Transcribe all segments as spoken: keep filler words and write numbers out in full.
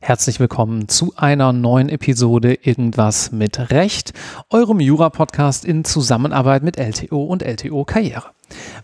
Herzlich willkommen zu einer neuen Episode Irgendwas mit Recht, eurem Jura-Podcast in Zusammenarbeit mit L T O und L T O-Karriere.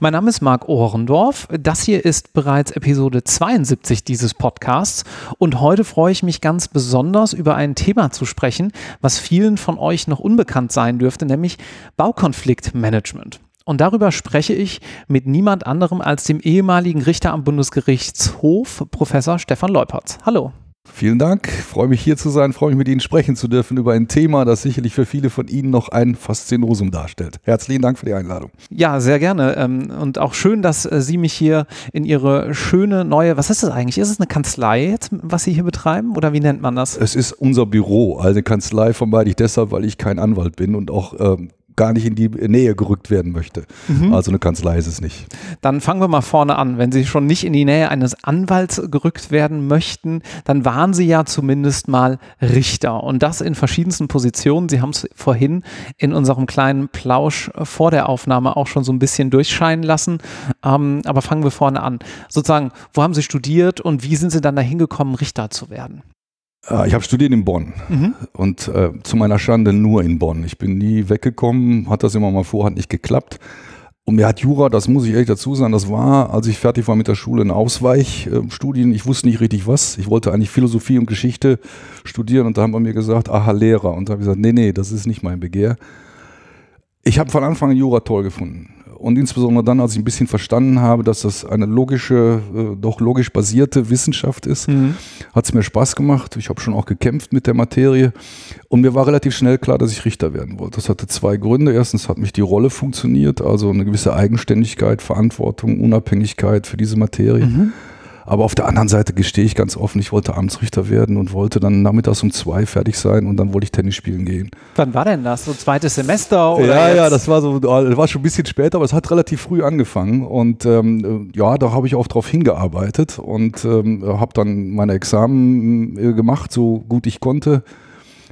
Mein Name ist Marc Ohrendorf, das hier ist bereits Episode zweiundsiebzig dieses Podcasts und heute freue ich mich ganz besonders über ein Thema zu sprechen, was vielen von euch noch unbekannt sein dürfte, nämlich Baukonfliktmanagement. Und darüber spreche ich mit niemand anderem als dem ehemaligen Richter am Bundesgerichtshof, Professor Stefan Leupertz. Hallo. Vielen Dank, freue mich hier zu sein, freue mich mit Ihnen sprechen zu dürfen über ein Thema, das sicherlich für viele von Ihnen noch ein Faszinosum darstellt. Herzlichen Dank für die Einladung. Ja, sehr gerne und auch schön, dass Sie mich hier in Ihre schöne neue, was ist das eigentlich, ist es eine Kanzlei jetzt, was Sie hier betreiben oder wie nennt man das? Es ist unser Büro, also eine Kanzlei vermeide ich deshalb, weil ich kein Anwalt bin und auch ähm gar nicht in die Nähe gerückt werden möchte. Mhm. Also eine Kanzlei ist es nicht. Dann fangen wir mal vorne an. Wenn Sie schon nicht in die Nähe eines Anwalts gerückt werden möchten, dann waren Sie ja zumindest mal Richter und das in verschiedensten Positionen. Sie haben es vorhin in unserem kleinen Plausch vor der Aufnahme auch schon so ein bisschen durchscheinen lassen. Ähm, aber fangen wir vorne an. Sozusagen, wo haben Sie studiert und wie sind Sie dann dahin gekommen, Richter zu werden? Ich habe studiert in Bonn mhm. und äh, zu meiner Schande nur in Bonn. Ich bin nie weggekommen, hat das immer mal vor, hat nicht geklappt. Und mir hat Jura, das muss ich ehrlich dazu sagen, das war, als ich fertig war mit der Schule, ein Ausweichstudien. Äh, ich wusste nicht richtig was. Ich wollte eigentlich Philosophie und Geschichte studieren und da haben bei mir gesagt, aha, Lehrer. Und da habe ich gesagt, nee, nee, das ist nicht mein Begehr. Ich habe von Anfang an Jura toll gefunden. Und insbesondere dann, als ich ein bisschen verstanden habe, dass das eine logische, äh, doch logisch basierte Wissenschaft ist, mhm. hat es mir Spaß gemacht. Ich habe schon auch gekämpft mit der Materie. Und mir war relativ schnell klar, dass ich Richter werden wollte. Das hatte zwei Gründe. Erstens hat mich die Rolle funktioniert, also eine gewisse Eigenständigkeit, Verantwortung, Unabhängigkeit für diese Materie. Mhm. Aber auf der anderen Seite gestehe ich ganz offen, ich wollte Amtsrichter werden und wollte dann nachmittags um zwei fertig sein und dann wollte ich Tennis spielen gehen. Wann war denn das? So zweites Semester? Oder ja, jetzt? ja, das war so, das war schon ein bisschen später, aber es hat relativ früh angefangen und ähm, ja, da habe ich auch drauf hingearbeitet und ähm, habe dann meine Examen äh, gemacht, so gut ich konnte.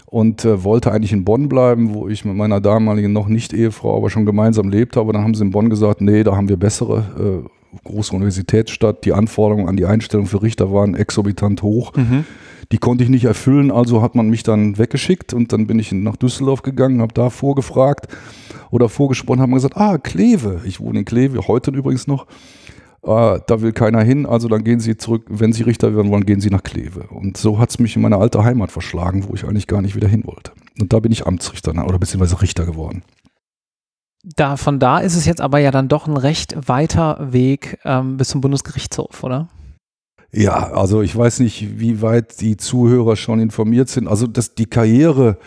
Und äh, wollte eigentlich in Bonn bleiben, wo ich mit meiner damaligen noch nicht Ehefrau, aber schon gemeinsam lebte. Aber dann haben sie in Bonn gesagt, nee, da haben wir bessere äh, große Universitätsstadt. Die Anforderungen an die Einstellung für Richter waren exorbitant hoch. Mhm. Die konnte ich nicht erfüllen, also hat man mich dann weggeschickt und dann bin ich nach Düsseldorf gegangen, habe da vorgefragt oder vorgesprochen, habe mir gesagt, ah, Kleve, ich wohne in Kleve, heute übrigens noch. Uh, da will keiner hin, also dann gehen Sie zurück, wenn Sie Richter werden wollen, gehen Sie nach Kleve. Und so hat es mich in meine alte Heimat verschlagen, wo ich eigentlich gar nicht wieder hin wollte. Und da bin ich Amtsrichter oder beziehungsweise Richter geworden. Da, von da ist es jetzt aber ja dann doch ein recht weiter Weg ähm, bis zum Bundesgerichtshof, oder? Ja, also ich weiß nicht, wie weit die Zuhörer schon informiert sind. Also das, die Karriere...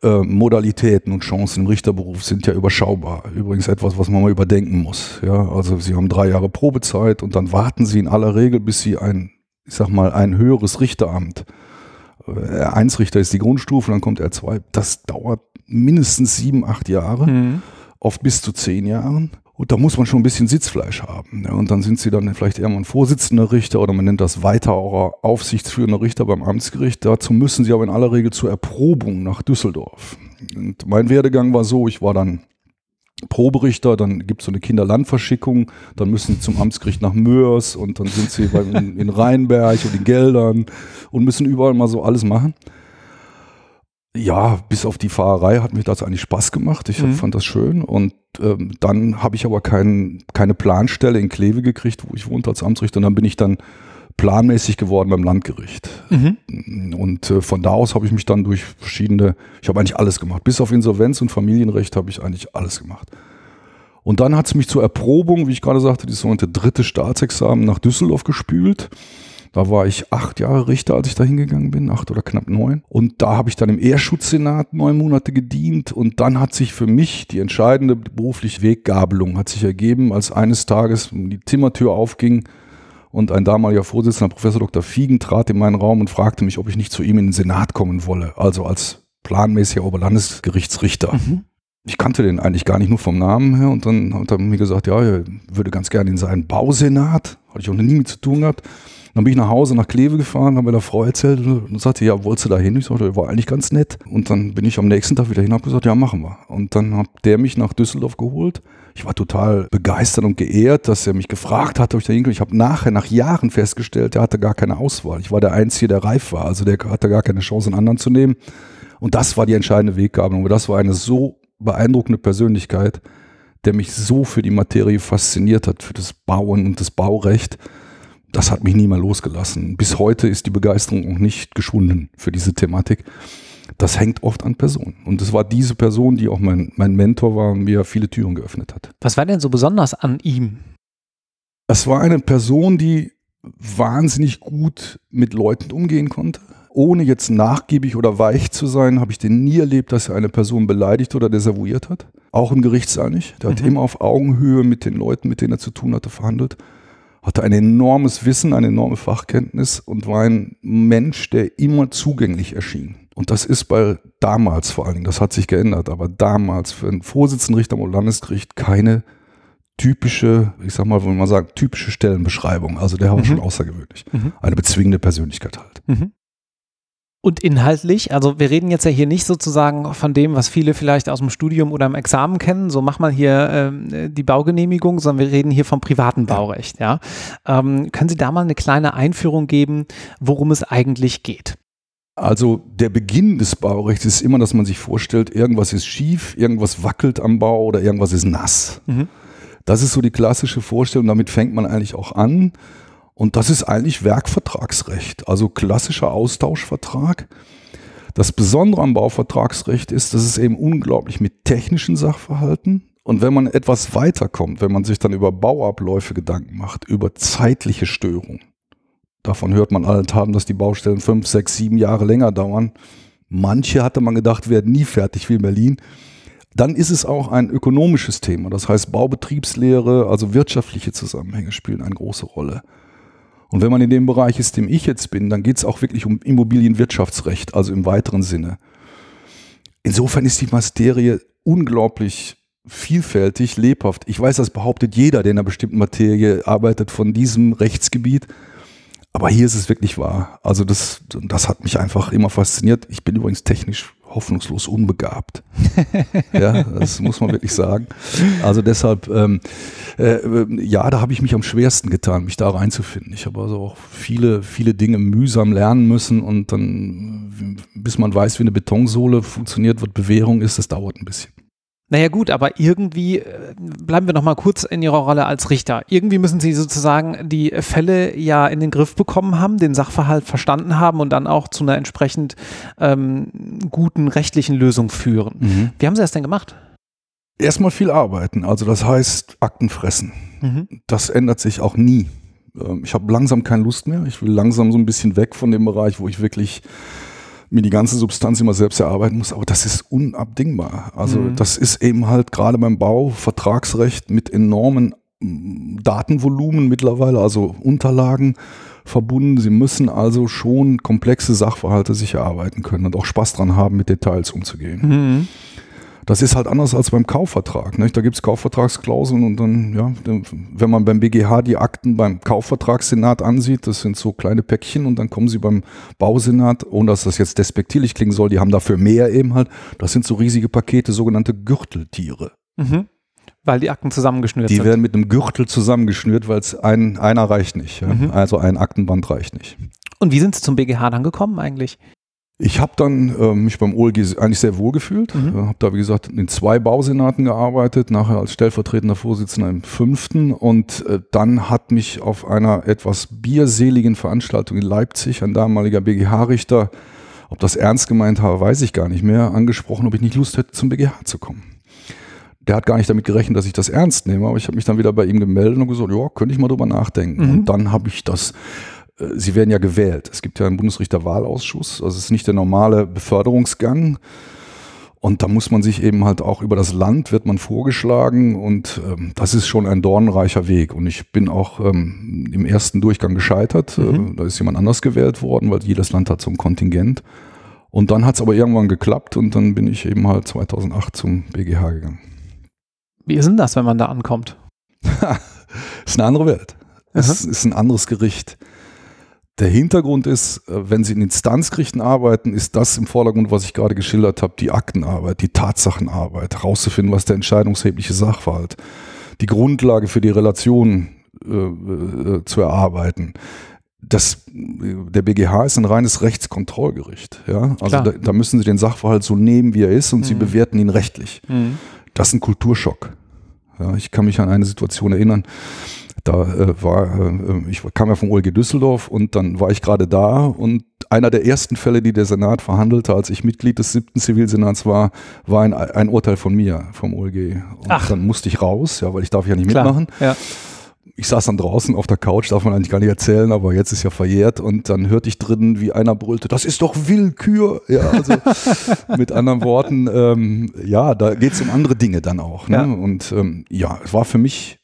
Äh, Modalitäten und Chancen im Richterberuf sind ja überschaubar. Übrigens etwas, was man mal überdenken muss. Ja, also Sie haben drei Jahre Probezeit und dann warten Sie in aller Regel, bis Sie ein, ich sag mal, ein höheres Richteramt, äh, R eins Richter ist die Grundstufe, dann kommt R zwei. Das dauert mindestens sieben, acht Jahre, mhm. oft bis zu zehn Jahren. Und da muss man schon ein bisschen Sitzfleisch haben. Ja, und dann sind Sie dann vielleicht eher mal ein vorsitzender Richter oder man nennt das weiter auch aufsichtsführender Richter beim Amtsgericht. Dazu müssen Sie aber in aller Regel zur Erprobung nach Düsseldorf. Und mein Werdegang war so, ich war dann Proberichter, dann gibt es so eine Kinderlandverschickung, dann müssen Sie zum Amtsgericht nach Mors und dann sind Sie bei, in, in Rheinberg und in Geldern und müssen überall mal so alles machen. Ja, bis auf die Fahrerei hat mir das eigentlich Spaß gemacht. Ich mhm. fand das schön und ähm, dann habe ich aber kein, keine Planstelle in Kleve gekriegt, wo ich wohnte als Amtsrichter und dann bin ich dann planmäßig geworden beim Landgericht. Mhm. Und äh, von da aus habe ich mich dann durch verschiedene, ich habe eigentlich alles gemacht, bis auf Insolvenz und Familienrecht habe ich eigentlich alles gemacht. Und dann hat es mich zur Erprobung, wie ich gerade sagte, das sogenannte dritte Staatsexamen nach Düsseldorf gespült. Da war ich acht Jahre Richter, als ich da hingegangen bin, acht oder knapp neun. Und da habe ich dann im Ehrschutzsenat neun Monate gedient. Und dann hat sich für mich die entscheidende berufliche Weggabelung hat sich ergeben, als eines Tages die Zimmertür aufging und ein damaliger Vorsitzender, Professor Doktor Fiegen, trat in meinen Raum und fragte mich, ob ich nicht zu ihm in den Senat kommen wolle, also als planmäßiger Oberlandesgerichtsrichter. Mhm. Ich kannte den eigentlich gar nicht, nur vom Namen her. Und dann hat er mir gesagt, ja, er würde ganz gerne in seinen Bausenat, hatte ich auch noch nie mit zu tun gehabt. Dann bin ich nach Hause, nach Kleve gefahren, habe mir der Frau erzählt und sagte, ja, wolltest du da hin? Ich sagte, war eigentlich ganz nett. Und dann bin ich am nächsten Tag wieder hin und habe gesagt, ja, machen wir. Und dann hat der mich nach Düsseldorf geholt. Ich war total begeistert und geehrt, dass er mich gefragt hat, ob ich da hinkomme. Ich habe nachher, nach Jahren festgestellt, der hatte gar keine Auswahl. Ich war der Einzige, der reif war. Also der hatte gar keine Chance, einen anderen zu nehmen. Und das war die entscheidende Weggabelung. Und das war eine so beeindruckende Persönlichkeit, der mich so für die Materie fasziniert hat, für das Bauen und das Baurecht. Das hat mich nie mehr losgelassen. Bis heute ist die Begeisterung auch nicht geschwunden für diese Thematik. Das hängt oft an Personen. Und es war diese Person, die auch mein, mein Mentor war und mir viele Türen geöffnet hat. Was war denn so besonders an ihm? Es war eine Person, die wahnsinnig gut mit Leuten umgehen konnte. Ohne jetzt nachgiebig oder weich zu sein, habe ich den nie erlebt, dass er eine Person beleidigt oder desavouiert hat. Auch im Gerichtssaal nicht. Der mhm. hat immer auf Augenhöhe mit den Leuten, mit denen er zu tun hatte, verhandelt. Hatte ein enormes Wissen, eine enorme Fachkenntnis und war ein Mensch, der immer zugänglich erschien. Und das ist bei damals vor allen Dingen, das hat sich geändert, aber damals für einen Vorsitzenden Richter am Landesgericht keine typische, ich sag mal, wenn man sagt, typische Stellenbeschreibung. Also der war mhm. schon außergewöhnlich. Mhm. Eine bezwingende Persönlichkeit halt. Mhm. Und inhaltlich, also wir reden jetzt ja hier nicht sozusagen von dem, was viele vielleicht aus dem Studium oder im Examen kennen, so mach mal hier ähm, die Baugenehmigung, sondern wir reden hier vom privaten Baurecht. Ja? Ähm, können Sie da mal eine kleine Einführung geben, worum es eigentlich geht? Also der Beginn des Baurechts ist immer, dass man sich vorstellt, irgendwas ist schief, irgendwas wackelt am Bau oder irgendwas ist nass. Mhm. Das ist so die klassische Vorstellung, damit fängt man eigentlich auch an. Und das ist eigentlich Werkvertragsrecht, also klassischer Austauschvertrag. Das Besondere am Bauvertragsrecht ist, dass es eben unglaublich mit technischen Sachverhalten und wenn man etwas weiterkommt, wenn man sich dann über Bauabläufe Gedanken macht, über zeitliche Störungen, davon hört man allenthalben, dass die Baustellen fünf, sechs, sieben Jahre länger dauern. Manche hatte man gedacht, werden nie fertig wie in Berlin. Dann ist es auch ein ökonomisches Thema, das heißt Baubetriebslehre, also wirtschaftliche Zusammenhänge spielen eine große Rolle. Und wenn man in dem Bereich ist, dem ich jetzt bin, dann geht es auch wirklich um Immobilienwirtschaftsrecht, also im weiteren Sinne. Insofern ist die Materie unglaublich vielfältig, lebhaft. Ich weiß, das behauptet jeder, der in einer bestimmten Materie arbeitet, von diesem Rechtsgebiet. Aber hier ist es wirklich wahr. Also das, das hat mich einfach immer fasziniert. Ich bin übrigens technisch hoffnungslos unbegabt. Ja, das muss man wirklich sagen. Also deshalb, ähm, äh, ja, da habe ich mich am schwersten getan, mich da reinzufinden. Ich habe also auch viele, viele Dinge mühsam lernen müssen und dann, bis man weiß, wie eine Betonsohle funktioniert, was Bewährung ist, das dauert ein bisschen. Naja gut, aber irgendwie, bleiben wir noch mal kurz in Ihrer Rolle als Richter. Irgendwie müssen Sie sozusagen die Fälle ja in den Griff bekommen haben, den Sachverhalt verstanden haben und dann auch zu einer entsprechend ähm, guten rechtlichen Lösung führen. Mhm. Wie haben Sie das denn gemacht? Erstmal viel arbeiten, also das heißt Akten fressen. Mhm. Das ändert sich auch nie. Ich habe langsam keine Lust mehr. Ich will langsam so ein bisschen weg von dem Bereich, wo ich wirklich mir die ganze Substanz immer selbst erarbeiten muss, aber das ist unabdingbar. Also mhm. das ist eben halt gerade beim Bau, Vertragsrecht mit enormen Datenvolumen mittlerweile, also Unterlagen verbunden. Sie müssen also schon komplexe Sachverhalte sich erarbeiten können und auch Spaß dran haben, mit Details umzugehen. Mhm. Das ist halt anders als beim Kaufvertrag. Nicht? Da gibt es Kaufvertragsklauseln und dann, ja, wenn man beim B G H die Akten beim Kaufvertragssenat ansieht, das sind so kleine Päckchen und dann kommen sie beim Bausenat, ohne dass das jetzt despektierlich klingen soll, die haben dafür mehr eben halt. Das sind so riesige Pakete, sogenannte Gürteltiere. Mhm. Weil die Akten zusammengeschnürt die sind. Die werden mit einem Gürtel zusammengeschnürt, weil es ein, einer reicht nicht. Ja? Mhm. Also ein Aktenband reicht nicht. Und wie sind Sie zum B G H dann gekommen eigentlich? Ich habe dann äh, mich beim O L G eigentlich sehr wohl gefühlt, mhm. habe da wie gesagt in zwei Bausenaten gearbeitet, nachher als stellvertretender Vorsitzender im fünften und äh, dann hat mich auf einer etwas bierseligen Veranstaltung in Leipzig ein damaliger B G H-Richter, ob das ernst gemeint habe, weiß ich gar nicht mehr, angesprochen, ob ich nicht Lust hätte zum B G H zu kommen. Der hat gar nicht damit gerechnet, dass ich das ernst nehme, aber ich habe mich dann wieder bei ihm gemeldet und gesagt, ja, könnte ich mal drüber nachdenken mhm. und dann habe ich das. Sie werden ja gewählt. Es gibt ja einen Bundesrichterwahlausschuss, also es ist nicht der normale Beförderungsgang. Und da muss man sich eben halt auch über das Land, wird man vorgeschlagen und ähm, das ist schon ein dornreicher Weg. Und ich bin auch ähm, im ersten Durchgang gescheitert. Mhm. Da ist jemand anders gewählt worden, weil jedes Land hat so ein Kontingent. Und dann hat es aber irgendwann geklappt und dann bin ich eben halt zweitausendacht zum B G H gegangen. Wie ist denn das, wenn man da ankommt? Das ist eine andere Welt. Es ist ein anderes Gericht. Der Hintergrund ist, wenn Sie in Instanzgerichten arbeiten, ist das im Vordergrund, was ich gerade geschildert habe, die Aktenarbeit, die Tatsachenarbeit, herauszufinden, was der entscheidungshebliche Sachverhalt, die Grundlage für die Relation äh, zu erarbeiten. Das, der B G H ist ein reines Rechtskontrollgericht. Ja? Also da, da müssen Sie den Sachverhalt so nehmen, wie er ist, und mhm. Sie bewerten ihn rechtlich. Mhm. Das ist ein Kulturschock. Ja, ich kann mich an eine Situation erinnern, da äh, war, äh, ich kam ja vom O L G Düsseldorf und dann war ich gerade da und einer der ersten Fälle, die der Senat verhandelte, als ich Mitglied des siebten Zivilsenats war, war ein, ein Urteil von mir, vom O L G. Und Ach. dann musste ich raus, ja, weil ich darf ja nicht Klar. mitmachen. Ja. Ich saß dann draußen auf der Couch, darf man eigentlich gar nicht erzählen, aber jetzt ist ja verjährt, und dann hörte ich drinnen, wie einer brüllte, das ist doch Willkür. Ja, also mit anderen Worten, ähm, ja, da geht es um andere Dinge dann auch. Ne? Ja. Und ähm, ja, es war für mich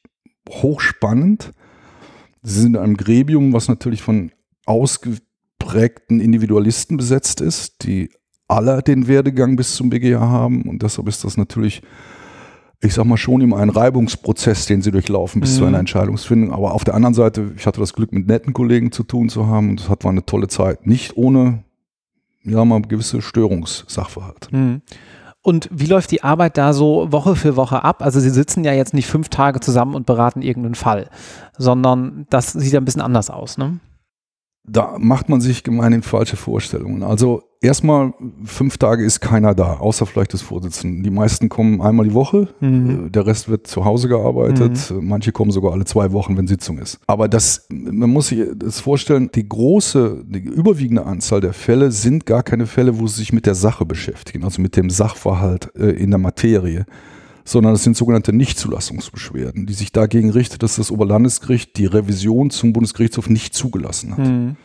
hochspannend. Sie sind in einem Gremium, was natürlich von ausgeprägten Individualisten besetzt ist, die alle den Werdegang bis zum B G H haben, und deshalb ist das natürlich, ich sag mal, schon immer ein Reibungsprozess, den sie durchlaufen bis mhm. zu einer Entscheidungsfindung. Aber auf der anderen Seite, ich hatte das Glück, mit netten Kollegen zu tun zu haben, und das hat war eine tolle Zeit. Nicht ohne, ja, mal gewisse Störungssachverhalt. Mhm. Und wie läuft die Arbeit da so Woche für Woche ab? Also Sie sitzen ja jetzt nicht fünf Tage zusammen und beraten irgendeinen Fall, sondern das sieht ja ein bisschen anders aus, ne? Da macht man sich gemeinhin falsche Vorstellungen. Also erstmal, fünf Tage ist keiner da, außer vielleicht des Vorsitzenden. Die meisten kommen einmal die Woche, mhm. der Rest wird zu Hause gearbeitet. Mhm. Manche kommen sogar alle zwei Wochen, wenn Sitzung ist. Aber das, man muss sich das vorstellen, die große, die überwiegende Anzahl der Fälle sind gar keine Fälle, wo sie sich mit der Sache beschäftigen, also mit dem Sachverhalt in der Materie, sondern es sind sogenannte Nichtzulassungsbeschwerden, die sich dagegen richtet, dass das Oberlandesgericht die Revision zum Bundesgerichtshof nicht zugelassen hat. Mhm.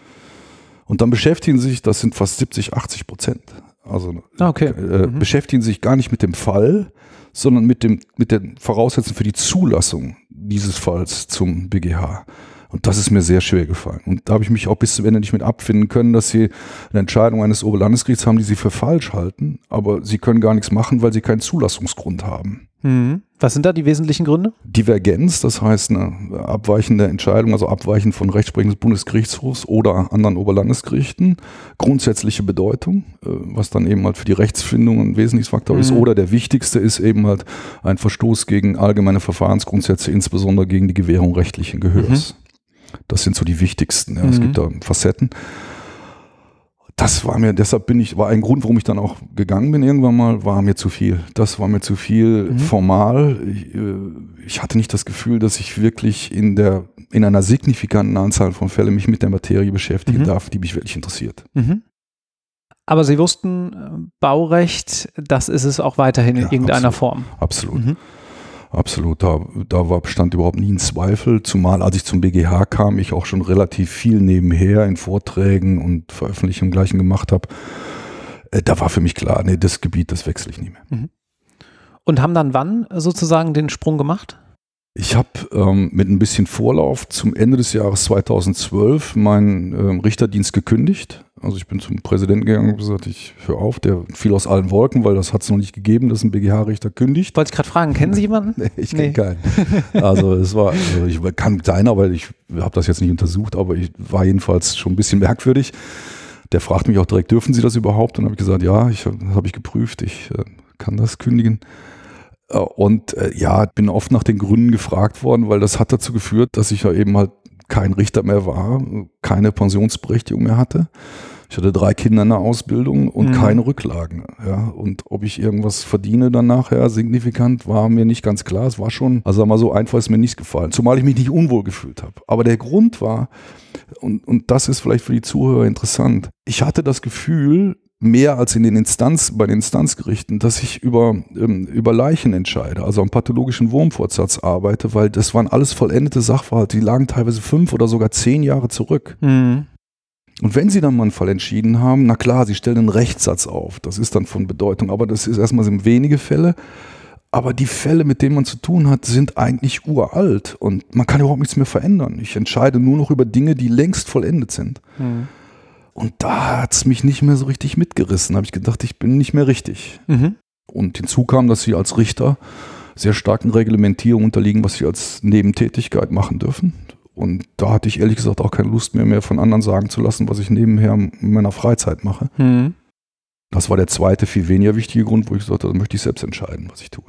Und dann beschäftigen sich, das sind fast siebzig, achtzig Prozent, also okay. äh, mhm. beschäftigen sich gar nicht mit dem Fall, sondern mit dem, mit den Voraussetzungen für die Zulassung dieses Falls zum B G H. Und das ist mir sehr schwer gefallen. Und da habe ich mich auch bis zum Ende nicht mit abfinden können, dass Sie eine Entscheidung eines Oberlandesgerichts haben, die Sie für falsch halten, aber Sie können gar nichts machen, weil Sie keinen Zulassungsgrund haben. Mhm. Was sind da die wesentlichen Gründe? Divergenz, das heißt eine abweichende Entscheidung, also abweichend von Rechtsprechung des Bundesgerichtshofs oder anderen Oberlandesgerichten, grundsätzliche Bedeutung, was dann eben halt für die Rechtsfindung ein Wesentlichsfaktor mhm. ist, oder der wichtigste ist eben halt ein Verstoß gegen allgemeine Verfahrensgrundsätze, insbesondere gegen die Gewährung rechtlichen Gehörs. Mhm. Das sind so die wichtigsten. Ja. Mhm. Es gibt da Facetten. Das war mir, deshalb bin ich, war ein Grund, warum ich dann auch gegangen bin irgendwann mal, war mir zu viel. Das war mir zu viel mhm. formal. Ich, ich hatte nicht das Gefühl, dass ich wirklich in der, in einer signifikanten Anzahl von Fällen mich mit der Materie beschäftigen mhm. darf, die mich wirklich interessiert. Mhm. Aber Sie wussten, Baurecht, das ist es auch weiterhin in ja, irgendeiner absolut. Form. Absolut. Mhm. Absolut, da, da war bestand überhaupt nie ein Zweifel, zumal als ich zum B G H kam, ich auch schon relativ viel nebenher in Vorträgen und Veröffentlichungen gleichen gemacht habe. Da war für mich klar, nee, das Gebiet, das wechsle ich nicht mehr. Und haben dann wann sozusagen den Sprung gemacht? Ich habe ähm, mit ein bisschen Vorlauf zum Ende des Jahres zweitausendzwölf meinen ähm, Richterdienst gekündigt. Also ich bin zum Präsidenten gegangen und gesagt, ich höre auf, der fiel aus allen Wolken, weil das hat es noch nicht gegeben, dass ein B G H-Richter kündigt. Wollte ich gerade fragen, kennen Sie jemanden? Nee, ich kenne nee. keinen. Also es war, also ich kann sein, aber ich habe das jetzt nicht untersucht, aber ich war jedenfalls schon ein bisschen merkwürdig. Der fragt mich auch direkt, dürfen Sie das überhaupt? Und habe ich gesagt, ja, ich, das habe ich geprüft, ich äh, kann das kündigen. Äh, und äh, ja, bin oft nach den Gründen gefragt worden, weil das hat dazu geführt, dass ich ja eben halt kein Richter mehr war, keine Pensionsberechtigung mehr hatte. Ich hatte drei Kinder in der Ausbildung und mhm. keine Rücklagen. Ja. Und ob ich irgendwas verdiene dann nachher ja, signifikant, war mir nicht ganz klar. Es war schon, also mal so einfach ist mir nicht gefallen, zumal ich mich nicht unwohl gefühlt habe. Aber der Grund war, und, und das ist vielleicht für die Zuhörer interessant, ich hatte das Gefühl, mehr als in den Instanz, bei den Instanzgerichten, dass ich über, ähm, über Leichen entscheide, also am pathologischen Wurmfortsatz arbeite, weil das waren alles vollendete Sachverhalte, die lagen teilweise fünf oder sogar zehn Jahre zurück. Mhm. Und wenn Sie dann mal einen Fall entschieden haben, na klar, Sie stellen einen Rechtssatz auf, das ist dann von Bedeutung, aber das ist erstmal sind wenige Fälle, aber die Fälle, mit denen man zu tun hat, sind eigentlich uralt und man kann überhaupt nichts mehr verändern. Ich entscheide nur noch über Dinge, die längst vollendet sind. Mhm. Und da hat es mich nicht mehr so richtig mitgerissen. Da habe ich gedacht, ich bin nicht mehr richtig. Mhm. Und hinzu kam, dass Sie als Richter sehr starken Reglementierungen unterliegen, was Sie als Nebentätigkeit machen dürfen. Und da hatte ich ehrlich gesagt auch keine Lust mehr, mehr von anderen sagen zu lassen, was ich nebenher in meiner Freizeit mache. Mhm. Das war der zweite, viel weniger wichtige Grund, wo ich gesagt habe, da möchte ich selbst entscheiden, was ich tue.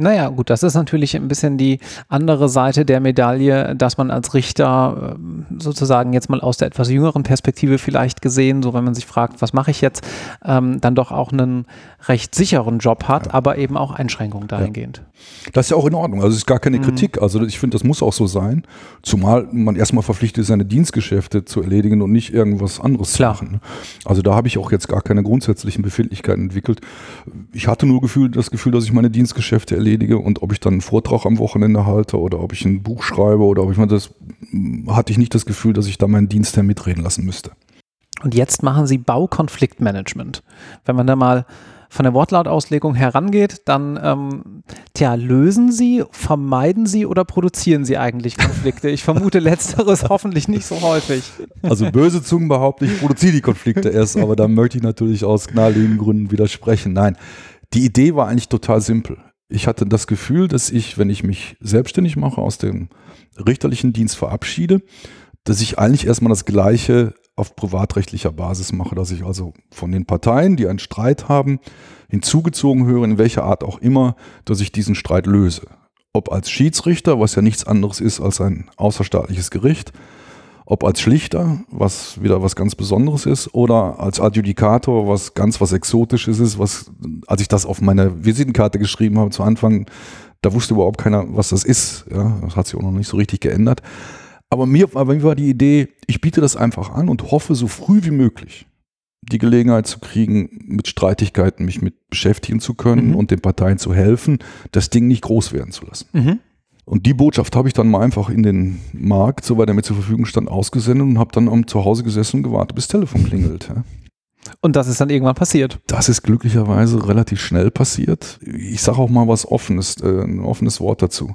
Naja, gut, das ist natürlich ein bisschen die andere Seite der Medaille, dass man als Richter sozusagen jetzt mal aus der etwas jüngeren Perspektive vielleicht gesehen, so wenn man sich fragt, was mache ich jetzt, ähm, dann doch auch einen recht sicheren Job hat, ja. aber eben auch Einschränkungen dahingehend. Ja. Das ist ja auch in Ordnung, also es ist gar keine mhm. Kritik, also ich finde, das muss auch so sein, zumal man erstmal verpflichtet ist, seine Dienstgeschäfte zu erledigen und nicht irgendwas anderes Klar. zu machen. Also da habe ich auch jetzt gar keine grundsätzlichen Befindlichkeiten entwickelt. Ich hatte nur Gefühl, das Gefühl, dass ich meine Dienstgeschäfte erledige. Und ob ich dann einen Vortrag am Wochenende halte oder ob ich ein Buch schreibe oder ob ich mal das, hatte ich nicht das Gefühl, dass ich da meinen Dienstherrn mitreden lassen müsste. Und jetzt machen Sie Baukonfliktmanagement. Wenn man da mal von der Wortlautauslegung herangeht, dann ähm, tja, lösen Sie, vermeiden Sie oder produzieren Sie eigentlich Konflikte? Ich vermute letzteres hoffentlich nicht so häufig. Also böse Zungen behaupten, ich produziere die Konflikte erst, aber da möchte ich natürlich aus naheliegenden Gründen widersprechen. Nein, die Idee war eigentlich total simpel. Ich hatte das Gefühl, dass ich, wenn ich mich selbstständig mache, aus dem richterlichen Dienst verabschiede, dass ich eigentlich erstmal das Gleiche auf privatrechtlicher Basis mache, dass ich also von den Parteien, die einen Streit haben, hinzugezogen höre, in welcher Art auch immer, dass ich diesen Streit löse. Ob als Schiedsrichter, was ja nichts anderes ist als ein außerstaatliches Gericht, ob als Schlichter, was wieder was ganz Besonderes ist, oder als Adjudikator, was ganz was Exotisches ist, was, als ich das auf meine Visitenkarte geschrieben habe zu Anfang, da wusste überhaupt keiner, was das ist. Ja, das hat sich auch noch nicht so richtig geändert. Aber mir, aber mir war die Idee, ich biete das einfach an und hoffe, so früh wie möglich die Gelegenheit zu kriegen, mit Streitigkeiten mich mit beschäftigen zu können mhm. und den Parteien zu helfen, das Ding nicht groß werden zu lassen. Mhm. Und die Botschaft habe ich dann mal einfach in den Markt, soweit er mir zur Verfügung stand, ausgesendet und habe dann zu Hause gesessen und gewartet, bis das Telefon klingelt. Und das ist dann irgendwann passiert? Das ist glücklicherweise relativ schnell passiert. Ich sage auch mal was Offenes, äh, ein offenes Wort dazu.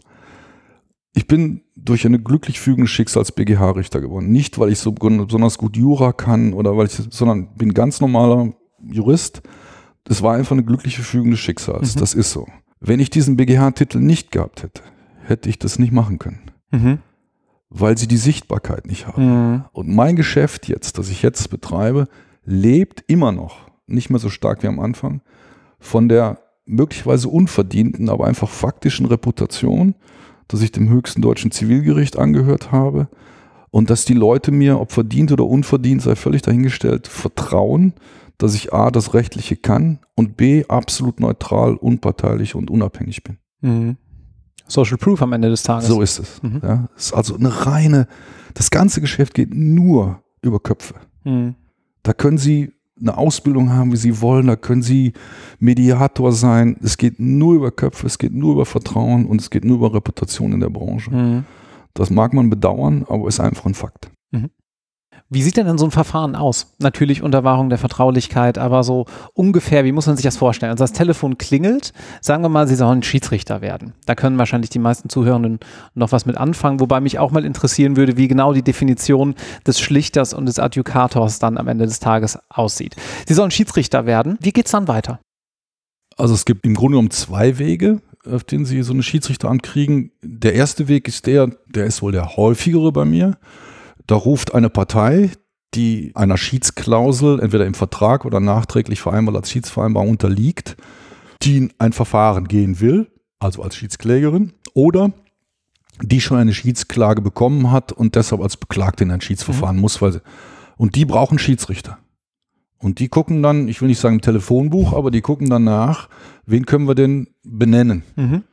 Ich bin durch eine glücklich fügende Schicksals B G H-Richter geworden. Nicht, weil ich so besonders gut Jura kann, oder weil ich, sondern bin ganz normaler Jurist. Das war einfach eine glückliche Fügung des Schicksals. Mhm. Das ist so. Wenn ich diesen B G H-Titel nicht gehabt hätte, hätte ich das nicht machen können, mhm. weil sie die Sichtbarkeit nicht haben. Mhm. Und mein Geschäft jetzt, das ich jetzt betreibe, lebt immer noch, nicht mehr so stark wie am Anfang, von der möglicherweise unverdienten, aber einfach faktischen Reputation, dass ich dem höchsten deutschen Zivilgericht angehört habe und dass die Leute mir, ob verdient oder unverdient, sei völlig dahingestellt, vertrauen, dass ich A, das Rechtliche kann und B, absolut neutral, unparteilich und unabhängig bin. Mhm. Social Proof am Ende des Tages. So ist es. Mhm. Ja, ist also eine reine, das ganze Geschäft geht nur über Köpfe. Mhm. Da können Sie eine Ausbildung haben, wie Sie wollen, da können Sie Mediator sein. Es geht nur über Köpfe, es geht nur über Vertrauen und es geht nur über Reputation in der Branche. Mhm. Das mag man bedauern, aber ist einfach ein Fakt. Mhm. Wie sieht denn dann so ein Verfahren aus? Natürlich unter Wahrung der Vertraulichkeit, aber so ungefähr, wie muss man sich das vorstellen? Also das Telefon klingelt, sagen wir mal, Sie sollen Schiedsrichter werden. Da können wahrscheinlich die meisten Zuhörenden noch was mit anfangen, wobei mich auch mal interessieren würde, wie genau die Definition des Schlichters und des Adjudikators dann am Ende des Tages aussieht. Sie sollen Schiedsrichter werden. Wie geht es dann weiter? Also es gibt im Grunde genommen zwei Wege, auf denen Sie so ein Schiedsrichteramt kriegen. Der erste Weg ist der, der ist wohl der häufigere bei mir. Da ruft eine Partei, die einer Schiedsklausel entweder im Vertrag oder nachträglich vereinbart als Schiedsvereinbarung unterliegt, die in ein Verfahren gehen will, also als Schiedsklägerin, oder die schon eine Schiedsklage bekommen hat und deshalb als Beklagte in ein Schiedsverfahren mhm. muss. Weil sie, und die brauchen Schiedsrichter. Und die gucken dann, ich will nicht sagen im Telefonbuch, aber die gucken dann nach, wen können wir denn benennen. Mhm.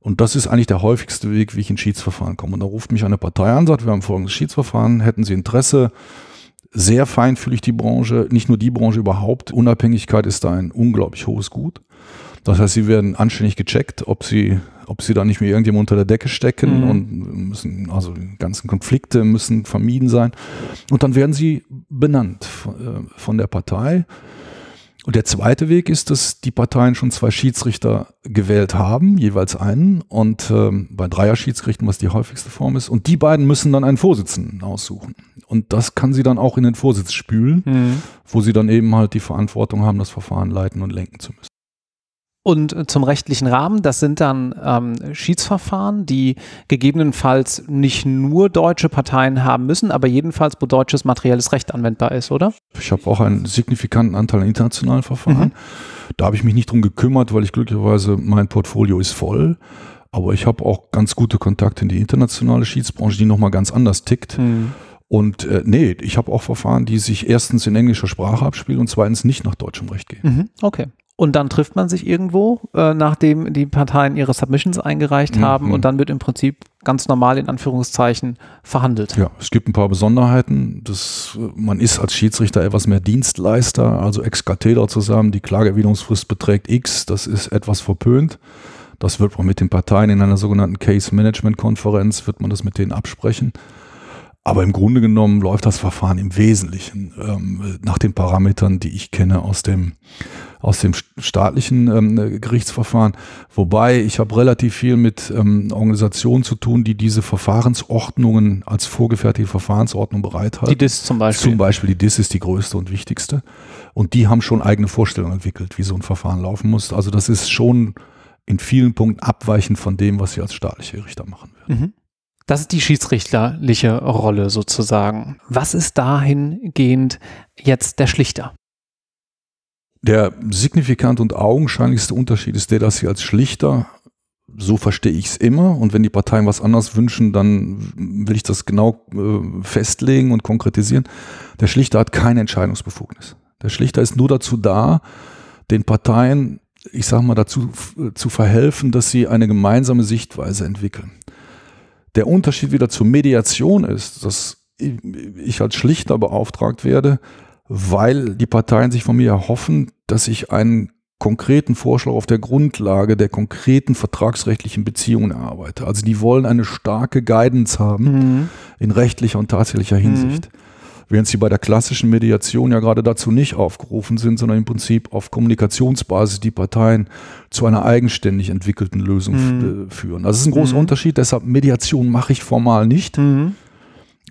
Und das ist eigentlich der häufigste Weg, wie ich in Schiedsverfahren komme. Und da ruft mich eine Partei an, sagt, wir haben folgendes Schiedsverfahren, hätten Sie Interesse? Sehr feinfühlig die Branche, nicht nur die Branche überhaupt. Unabhängigkeit ist da ein unglaublich hohes Gut. Das heißt, Sie werden anständig gecheckt, ob Sie, ob Sie da nicht mehr irgendjemand unter der Decke stecken mhm. und müssen, also die ganzen Konflikte müssen vermieden sein. Und dann werden Sie benannt von der Partei. Und der zweite Weg ist, dass die Parteien schon zwei Schiedsrichter gewählt haben, jeweils einen, und äh, bei Dreier-Schiedsgerichten, was die häufigste Form ist, und die beiden müssen dann einen Vorsitzenden aussuchen. Und das kann sie dann auch in den Vorsitz spülen, mhm. wo sie dann eben halt die Verantwortung haben, das Verfahren leiten und lenken zu müssen. Und zum rechtlichen Rahmen, das sind dann ähm, Schiedsverfahren, die gegebenenfalls nicht nur deutsche Parteien haben müssen, aber jedenfalls, wo deutsches materielles Recht anwendbar ist, oder? Ich habe auch einen signifikanten Anteil an internationalen Verfahren. Mhm. Da habe ich mich nicht drum gekümmert, weil ich glücklicherweise, mein Portfolio ist voll. Aber ich habe auch ganz gute Kontakte in die internationale Schiedsbranche, die nochmal ganz anders tickt. Mhm. Und äh, nee, ich habe auch Verfahren, die sich erstens in englischer Sprache abspielen und zweitens nicht nach deutschem Recht gehen. Mhm. Okay. Und dann trifft man sich irgendwo, äh, nachdem die Parteien ihre Submissions eingereicht mhm. haben, und dann wird im Prinzip ganz normal in Anführungszeichen verhandelt. Ja, es gibt ein paar Besonderheiten. Das, man ist als Schiedsrichter etwas mehr Dienstleister, also ex cathedra zusammen. Die Klageerwiderungsfrist beträgt X, das ist etwas verpönt. Das wird man mit den Parteien in einer sogenannten Case-Management-Konferenz, wird man das mit denen absprechen. Aber im Grunde genommen läuft das Verfahren im Wesentlichen ähm, nach den Parametern, die ich kenne aus dem, aus dem staatlichen ähm, Gerichtsverfahren. Wobei, ich habe relativ viel mit ähm, Organisationen zu tun, die diese Verfahrensordnungen als vorgefertigte Verfahrensordnung bereithalten. Die D I S zum Beispiel. Zum Beispiel die D I S ist die größte und wichtigste. Und die haben schon eigene Vorstellungen entwickelt, wie so ein Verfahren laufen muss. Also das ist schon in vielen Punkten abweichend von dem, was sie als staatliche Richter machen werden. Mhm. Das ist die schiedsrichterliche Rolle sozusagen. Was ist dahingehend jetzt der Schlichter? Der signifikant und augenscheinlichste Unterschied ist der, dass Sie als Schlichter, so verstehe ich es immer, und wenn die Parteien was anderes wünschen, dann will ich das genau äh, festlegen und konkretisieren. Der Schlichter hat keine Entscheidungsbefugnis. Der Schlichter ist nur dazu da, den Parteien, ich sage mal, dazu zu verhelfen, dass sie eine gemeinsame Sichtweise entwickeln. Der Unterschied wieder zur Mediation ist, dass ich als Schlichter beauftragt werde, weil die Parteien sich von mir erhoffen, dass ich einen konkreten Vorschlag auf der Grundlage der konkreten vertragsrechtlichen Beziehungen erarbeite. Also die wollen eine starke Guidance haben mhm. in rechtlicher und tatsächlicher Hinsicht. Mhm. Während sie bei der klassischen Mediation ja gerade dazu nicht aufgerufen sind, sondern im Prinzip auf Kommunikationsbasis die Parteien zu einer eigenständig entwickelten Lösung mhm. führen. Also es ist ein großer mhm. Unterschied, deshalb Mediation mache ich formal nicht. Mhm.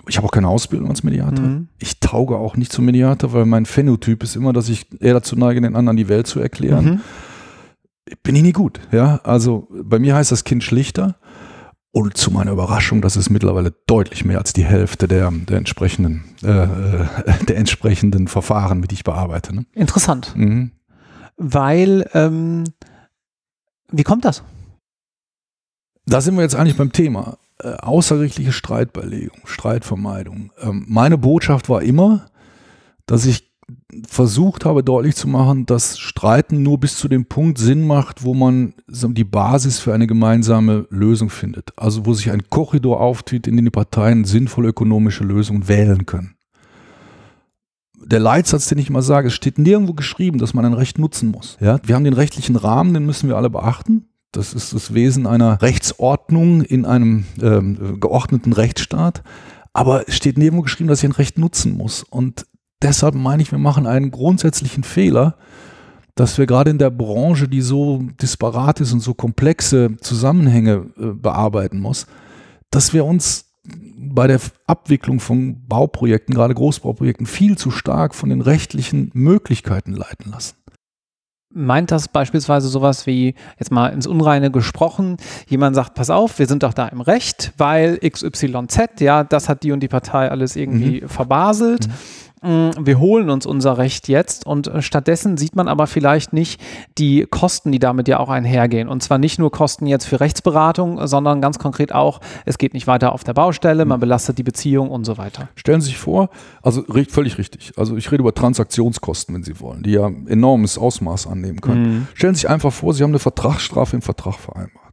Ich habe auch keine Ausbildung als Mediator. Mhm. Ich tauge auch nicht zum Mediator, weil mein Phänotyp ist immer, dass ich eher dazu neige, den anderen die Welt zu erklären. Mhm. Bin ich nie gut. Ja? Also bei mir heißt das Kind Schlichter. Und zu meiner Überraschung, das ist mittlerweile deutlich mehr als die Hälfte der, der, entsprechenden, äh, der entsprechenden Verfahren, mit die ich bearbeite. Ne? Interessant. Mhm. Weil, ähm, wie kommt das? Da sind wir jetzt eigentlich beim Thema. Äh, außergerichtliche Streitbeilegung, Streitvermeidung. Ähm, meine Botschaft war immer, dass ich versucht habe, deutlich zu machen, dass Streiten nur bis zu dem Punkt Sinn macht, wo man die Basis für eine gemeinsame Lösung findet. Also wo sich ein Korridor auftut, in dem die Parteien sinnvolle ökonomische Lösungen wählen können. Der Leitsatz, den ich immer sage, es steht nirgendwo geschrieben, dass man ein Recht nutzen muss. Ja? Wir haben den rechtlichen Rahmen, den müssen wir alle beachten. Das ist das Wesen einer Rechtsordnung in einem ähm, geordneten Rechtsstaat. Aber es steht nirgendwo geschrieben, dass ich ein Recht nutzen muss. Und deshalb meine ich, wir machen einen grundsätzlichen Fehler, dass wir gerade in der Branche, die so disparat ist und so komplexe Zusammenhänge bearbeiten muss, dass wir uns bei der Abwicklung von Bauprojekten, gerade Großbauprojekten, viel zu stark von den rechtlichen Möglichkeiten leiten lassen. Meint das beispielsweise sowas wie, jetzt mal ins Unreine gesprochen, jemand sagt, pass auf, wir sind doch da im Recht, weil X Y Z, ja, das hat die und die Partei alles irgendwie mhm. verbaselt. Mhm. Wir holen uns unser Recht jetzt, und stattdessen sieht man aber vielleicht nicht die Kosten, die damit ja auch einhergehen, und zwar nicht nur Kosten jetzt für Rechtsberatung, sondern ganz konkret auch, es geht nicht weiter auf der Baustelle, man belastet die Beziehung und so weiter. Stellen Sie sich vor, also völlig richtig, also ich rede über Transaktionskosten, wenn Sie wollen, die ja ein enormes Ausmaß annehmen können. Mhm. Stellen Sie sich einfach vor, Sie haben eine Vertragsstrafe im Vertrag vereinbart.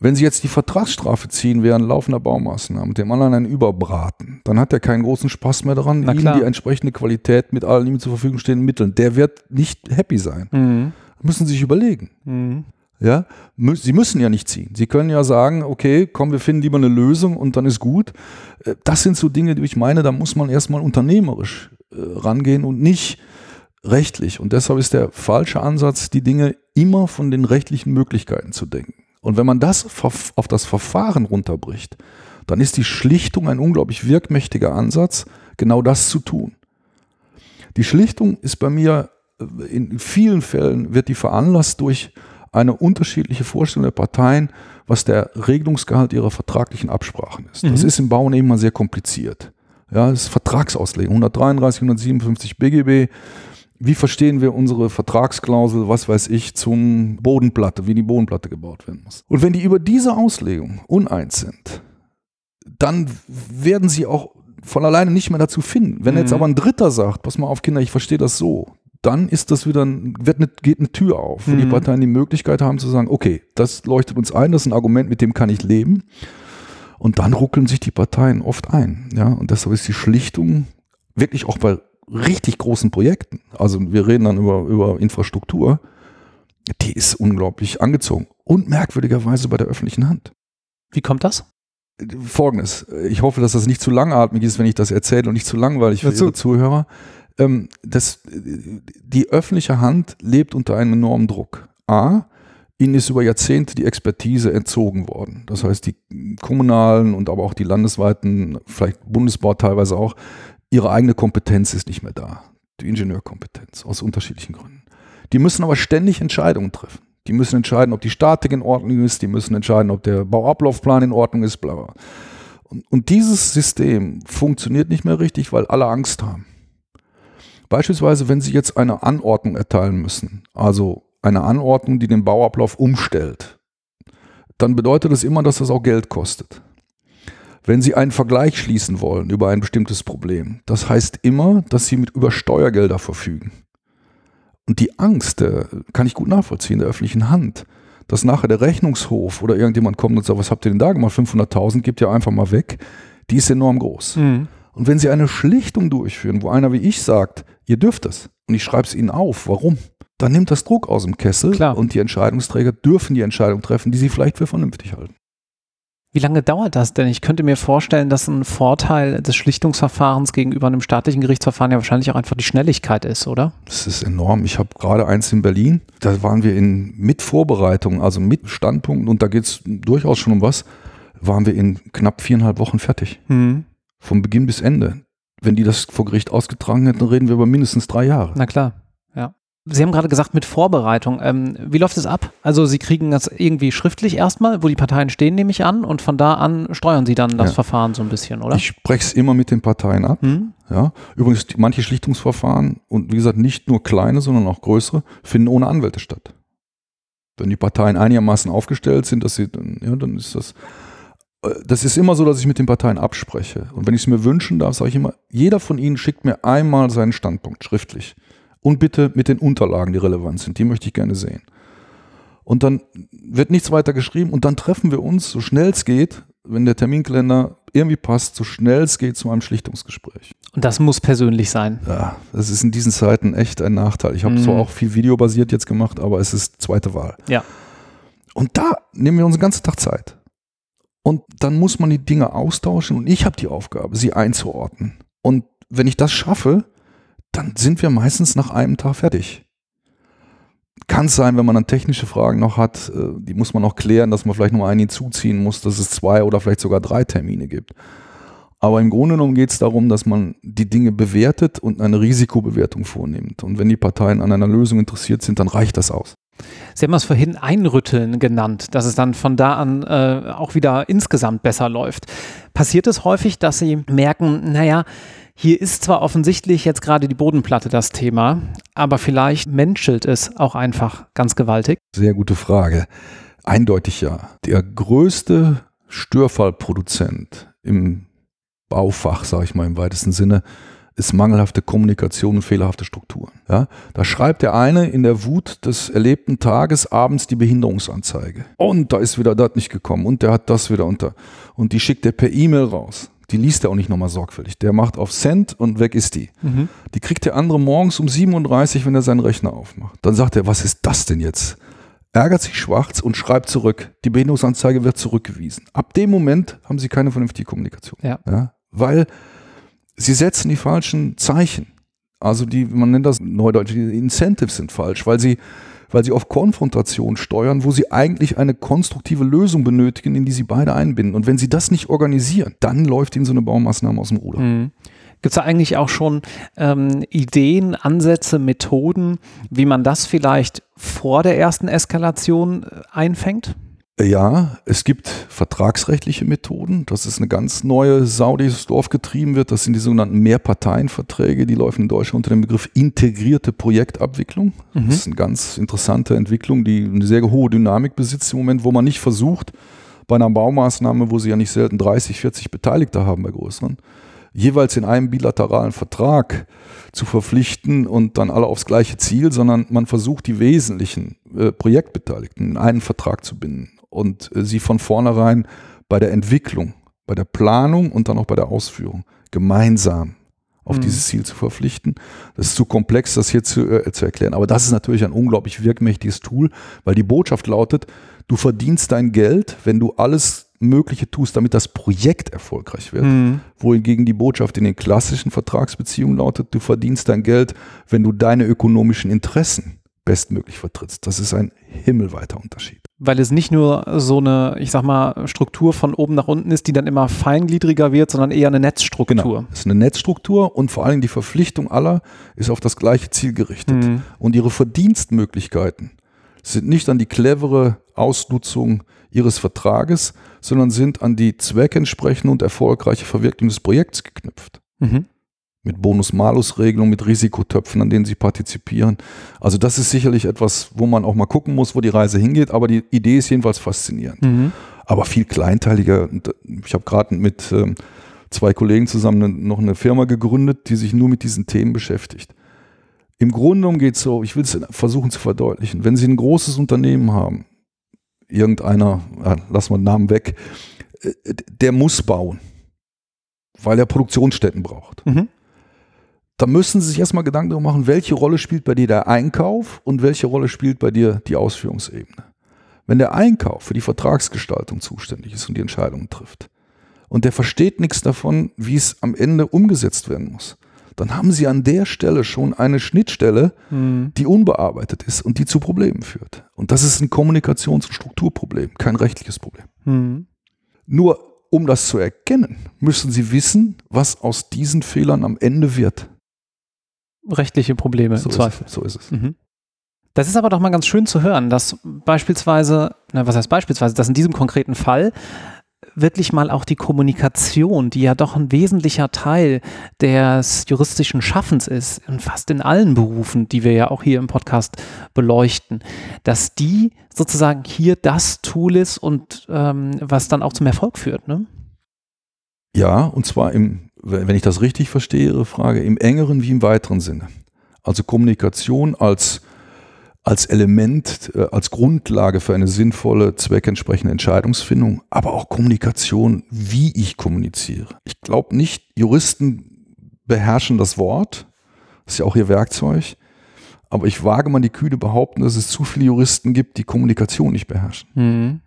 Wenn Sie jetzt die Vertragsstrafe ziehen während laufender Baumaßnahmen, dem anderen einen überbraten, dann hat er keinen großen Spaß mehr daran, Ihnen die entsprechende Qualität mit allen ihm zur Verfügung stehenden Mitteln. Der wird nicht happy sein. Mhm. Müssen Sie sich überlegen. Mhm. Ja? Sie müssen ja nicht ziehen. Sie können ja sagen, okay, komm, wir finden lieber eine Lösung und dann ist gut. Das sind so Dinge, die ich meine, da muss man erstmal unternehmerisch rangehen und nicht rechtlich. Und deshalb ist der falsche Ansatz, die Dinge immer von den rechtlichen Möglichkeiten zu denken. Und wenn man das auf das Verfahren runterbricht, dann ist die Schlichtung ein unglaublich wirkmächtiger Ansatz, genau das zu tun. Die Schlichtung ist bei mir in vielen Fällen wird die veranlasst durch eine unterschiedliche Vorstellung der Parteien, was der Regelungsgehalt ihrer vertraglichen Absprachen ist. Mhm. Das ist im Bau eben mal sehr kompliziert. Ja, das ist Vertragsauslegung, hundertdreiunddreißig, hundertsiebenundfünfzig B G B. Wie verstehen wir unsere Vertragsklausel, was weiß ich, zum Bodenplatte, wie die Bodenplatte gebaut werden muss? Und wenn die über diese Auslegung uneins sind, dann werden sie auch von alleine nicht mehr dazu finden. Wenn mhm. jetzt aber ein Dritter sagt, pass mal auf Kinder, ich verstehe das so, dann ist das wieder ein, wird eine, geht eine Tür auf, wo mhm. die Parteien die Möglichkeit haben zu sagen, okay, das leuchtet uns ein, das ist ein Argument, mit dem kann ich leben. Und dann ruckeln sich die Parteien oft ein. Ja? Und deshalb ist die Schlichtung wirklich auch bei richtig großen Projekten, also wir reden dann über, über Infrastruktur, die ist unglaublich angezogen und merkwürdigerweise bei der öffentlichen Hand. Wie kommt das? Folgendes, ich hoffe, dass das nicht zu langatmig ist, wenn ich das erzähle und nicht zu langweilig für Ihre Zuhörer. Ähm, das, die öffentliche Hand lebt unter einem enormen Druck. A, ihnen ist über Jahrzehnte die Expertise entzogen worden. Das heißt, die kommunalen und aber auch die landesweiten, vielleicht Bundesbau teilweise auch, ihre eigene Kompetenz ist nicht mehr da, die Ingenieurkompetenz aus unterschiedlichen Gründen. Die müssen aber ständig Entscheidungen treffen. Die müssen entscheiden, ob die Statik in Ordnung ist, die müssen entscheiden, ob der Bauablaufplan in Ordnung ist, bla bla. Und, und dieses System funktioniert nicht mehr richtig, weil alle Angst haben. Beispielsweise, wenn Sie jetzt eine Anordnung erteilen müssen, also eine Anordnung, die den Bauablauf umstellt, dann bedeutet das immer, dass das auch Geld kostet. Wenn Sie einen Vergleich schließen wollen über ein bestimmtes Problem, das heißt immer, dass Sie mit über Steuergelder verfügen. Und die Angst, äh, kann ich gut nachvollziehen, der öffentlichen Hand, dass nachher der Rechnungshof oder irgendjemand kommt und sagt, was habt ihr denn da gemacht, fünfhunderttausend, gebt ihr einfach mal weg, die ist enorm groß. Mhm. Und wenn Sie eine Schlichtung durchführen, wo einer wie ich sagt, ihr dürft es und ich schreibe es Ihnen auf, warum? Dann nimmt das Druck aus dem Kessel. Klar. Und die Entscheidungsträger dürfen die Entscheidung treffen, die sie vielleicht für vernünftig halten. Wie lange dauert das denn? Ich könnte mir vorstellen, dass ein Vorteil des Schlichtungsverfahrens gegenüber einem staatlichen Gerichtsverfahren ja wahrscheinlich auch einfach die Schnelligkeit ist, oder? Das ist enorm. Ich habe gerade eins in Berlin, da waren wir in mit Vorbereitung, also mit Standpunkten, und da geht es durchaus schon um was, waren wir in knapp viereinhalb Wochen fertig. Mhm. Vom Beginn bis Ende. Wenn die das vor Gericht ausgetragen hätten, reden wir über mindestens drei Jahre. Na klar, ja. Sie haben gerade gesagt, mit Vorbereitung. Ähm, wie läuft es ab? Also Sie kriegen das irgendwie schriftlich erstmal, wo die Parteien stehen, nehme ich an, und von da an steuern Sie dann das ja. Verfahren so ein bisschen, oder? Ich spreche es immer mit den Parteien ab. Hm? Ja. Übrigens, die, manche Schlichtungsverfahren, und wie gesagt, nicht nur kleine, sondern auch größere, finden ohne Anwälte statt. Wenn die Parteien einigermaßen aufgestellt sind, dass sie, ja, dann ist das, das ist immer so, dass ich mit den Parteien abspreche. Und wenn ich es mir wünschen darf, sage ich immer, jeder von Ihnen schickt mir einmal seinen Standpunkt schriftlich. Und bitte mit den Unterlagen, die relevant sind. Die möchte ich gerne sehen. Und dann wird nichts weiter geschrieben und dann treffen wir uns, so schnell es geht, wenn der Terminkalender irgendwie passt, so schnell es geht zu einem Schlichtungsgespräch. Und das muss persönlich sein. Ja, das ist in diesen Zeiten echt ein Nachteil. Ich habe mhm. zwar auch viel videobasiert jetzt gemacht, aber es ist zweite Wahl. Ja. Und da nehmen wir uns den ganzen Tag Zeit. Und dann muss man die Dinge austauschen und ich habe die Aufgabe, sie einzuordnen. Und wenn ich das schaffe, dann sind wir meistens nach einem Tag fertig. Kann es sein, wenn man dann technische Fragen noch hat, die muss man noch klären, dass man vielleicht noch einen hinzuziehen muss, dass es zwei oder vielleicht sogar drei Termine gibt. Aber im Grunde genommen geht es darum, dass man die Dinge bewertet und eine Risikobewertung vornimmt. Und wenn die Parteien an einer Lösung interessiert sind, dann reicht das aus. Sie haben das vorhin Einrütteln genannt, dass es dann von da an äh, auch wieder insgesamt besser läuft. Passiert es häufig, dass Sie merken, naja, hier ist zwar offensichtlich jetzt gerade die Bodenplatte das Thema, aber vielleicht menschelt es auch einfach ganz gewaltig? Sehr gute Frage. Eindeutig ja. Der größte Störfallproduzent im Baufach, sage ich mal im weitesten Sinne, ist mangelhafte Kommunikation und fehlerhafte Strukturen. Ja, da schreibt der eine in der Wut des erlebten Tages abends die Behinderungsanzeige. Und da ist wieder das nicht gekommen und der hat das wieder unter. Und die schickt er per E-Mail raus. Die liest er auch nicht nochmal sorgfältig. Der macht auf Send und weg ist die. Mhm. Die kriegt der andere morgens um sieben Uhr dreißig, wenn er seinen Rechner aufmacht. Dann sagt er, was ist das denn jetzt? Ärgert sich schwarz und schreibt zurück. Die Behinderungsanzeige wird zurückgewiesen. Ab dem Moment haben sie keine vernünftige Kommunikation. Ja. Ja, weil sie setzen die falschen Zeichen. Also die, man nennt das neudeutsch, die Incentives sind falsch, weil sie, weil sie auf Konfrontation steuern, wo sie eigentlich eine konstruktive Lösung benötigen, in die sie beide einbinden. Und wenn sie das nicht organisieren, dann läuft ihnen so eine Baumaßnahme aus dem Ruder. Mhm. Gibt es da eigentlich auch schon ähm, Ideen, Ansätze, Methoden, wie man das vielleicht vor der ersten Eskalation einfängt? Ja, es gibt vertragsrechtliche Methoden. Das ist eine ganz neue Sau, die durchs Dorf getrieben wird. Das sind die sogenannten Mehrparteienverträge. Die laufen in Deutschland unter dem Begriff integrierte Projektabwicklung. Mhm. Das ist eine ganz interessante Entwicklung, die eine sehr hohe Dynamik besitzt im Moment, wo man nicht versucht, bei einer Baumaßnahme, wo sie ja nicht selten dreißig, vierzig Beteiligte haben bei größeren, jeweils in einem bilateralen Vertrag zu verpflichten und dann alle aufs gleiche Ziel, sondern man versucht, die wesentlichen äh, Projektbeteiligten in einen Vertrag zu binden und äh, sie von vornherein bei der Entwicklung, bei der Planung und dann auch bei der Ausführung gemeinsam auf mhm. dieses Ziel zu verpflichten. Das ist zu komplex, das hier zu, äh, zu erklären. Aber das ist natürlich ein unglaublich wirkmächtiges Tool, weil die Botschaft lautet, du verdienst dein Geld, wenn du alles Mögliche tust, damit das Projekt erfolgreich wird. Mhm. Wohingegen die Botschaft in den klassischen Vertragsbeziehungen lautet, du verdienst dein Geld, wenn du deine ökonomischen Interessen bestmöglich vertrittst. Das ist ein himmelweiter Unterschied. Weil es nicht nur so eine, ich sag mal, Struktur von oben nach unten ist, die dann immer feingliedriger wird, sondern eher eine Netzstruktur. Genau, es ist eine Netzstruktur und vor allem die Verpflichtung aller ist auf das gleiche Ziel gerichtet. Mhm. Und ihre Verdienstmöglichkeiten sind nicht an die clevere Ausnutzung ihres Vertrages, sondern sind an die zweckentsprechende und erfolgreiche Verwirklichung des Projekts geknüpft. Mhm. Mit Bonus-Malus-Regelung, mit Risikotöpfen, an denen sie partizipieren. Also das ist sicherlich etwas, wo man auch mal gucken muss, wo die Reise hingeht, aber die Idee ist jedenfalls faszinierend. Mhm. Aber viel kleinteiliger. Ich habe gerade mit ähm, zwei Kollegen zusammen noch eine Firma gegründet, die sich nur mit diesen Themen beschäftigt. Im Grunde genommen geht es so, ich will es versuchen zu verdeutlichen, wenn Sie ein großes Unternehmen haben, irgendeiner, lassen wir den Namen weg, der muss bauen, weil er Produktionsstätten braucht. Mhm. Da müssen Sie sich erstmal Gedanken darüber machen, welche Rolle spielt bei dir der Einkauf und welche Rolle spielt bei dir die Ausführungsebene. Wenn der Einkauf für die Vertragsgestaltung zuständig ist und die Entscheidungen trifft und der versteht nichts davon, wie es am Ende umgesetzt werden muss, dann haben Sie an der Stelle schon eine Schnittstelle, mhm. die unbearbeitet ist und die zu Problemen führt. Und das ist ein Kommunikations- und Strukturproblem, kein rechtliches Problem. Mhm. Nur um das zu erkennen, müssen Sie wissen, was aus diesen Fehlern am Ende wird. Rechtliche Probleme so im Zweifel. Ist, so ist es. Mhm. Das ist aber doch mal ganz schön zu hören, dass beispielsweise, na, was heißt beispielsweise, dass in diesem konkreten Fall wirklich mal auch die Kommunikation, die ja doch ein wesentlicher Teil des juristischen Schaffens ist, und fast in allen Berufen, die wir ja auch hier im Podcast beleuchten, dass die sozusagen hier das Tool ist und ähm, was dann auch zum Erfolg führt, ne? Ja, und zwar im, wenn ich das richtig verstehe, Ihre Frage, im engeren wie im weiteren Sinne. Also Kommunikation als als Element, als Grundlage für eine sinnvolle, zweckentsprechende Entscheidungsfindung, aber auch Kommunikation, wie ich kommuniziere. Ich glaube nicht, Juristen beherrschen das Wort, das ist ja auch ihr Werkzeug, aber ich wage mal die kühne behaupten, dass es zu viele Juristen gibt, die Kommunikation nicht beherrschen. Mhm.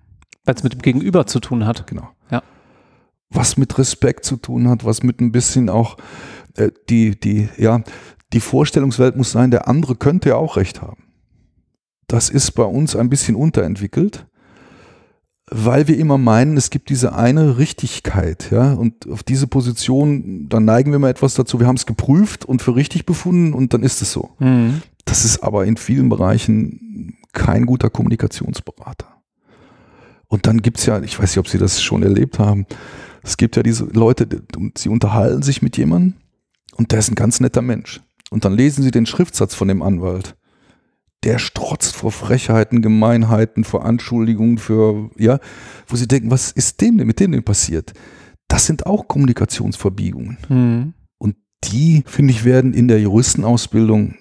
Weil es mit dem Gegenüber zu tun hat. Genau. Ja. Was mit Respekt zu tun hat, was mit ein bisschen auch äh, die, die, ja, die Vorstellungswelt muss sein, der andere könnte ja auch recht haben. Das ist bei uns ein bisschen unterentwickelt, weil wir immer meinen, es gibt diese eine Richtigkeit, ja, und auf diese Position, dann neigen wir mal etwas dazu, wir haben es geprüft und für richtig befunden und dann ist es so. Mhm. Das ist aber in vielen Bereichen kein guter Kommunikationsberater. Und dann gibt es ja, ich weiß nicht, ob Sie das schon erlebt haben, es gibt ja diese Leute, sie unterhalten sich mit jemandem und der ist ein ganz netter Mensch. Und dann lesen Sie den Schriftsatz von dem Anwalt. Der strotzt vor Frechheiten, Gemeinheiten, vor Anschuldigungen, für, ja, wo sie denken, was ist dem denn, mit dem denn passiert? Das sind auch Kommunikationsverbiegungen. Mhm. Und die, finde ich, werden in der Juristenausbildung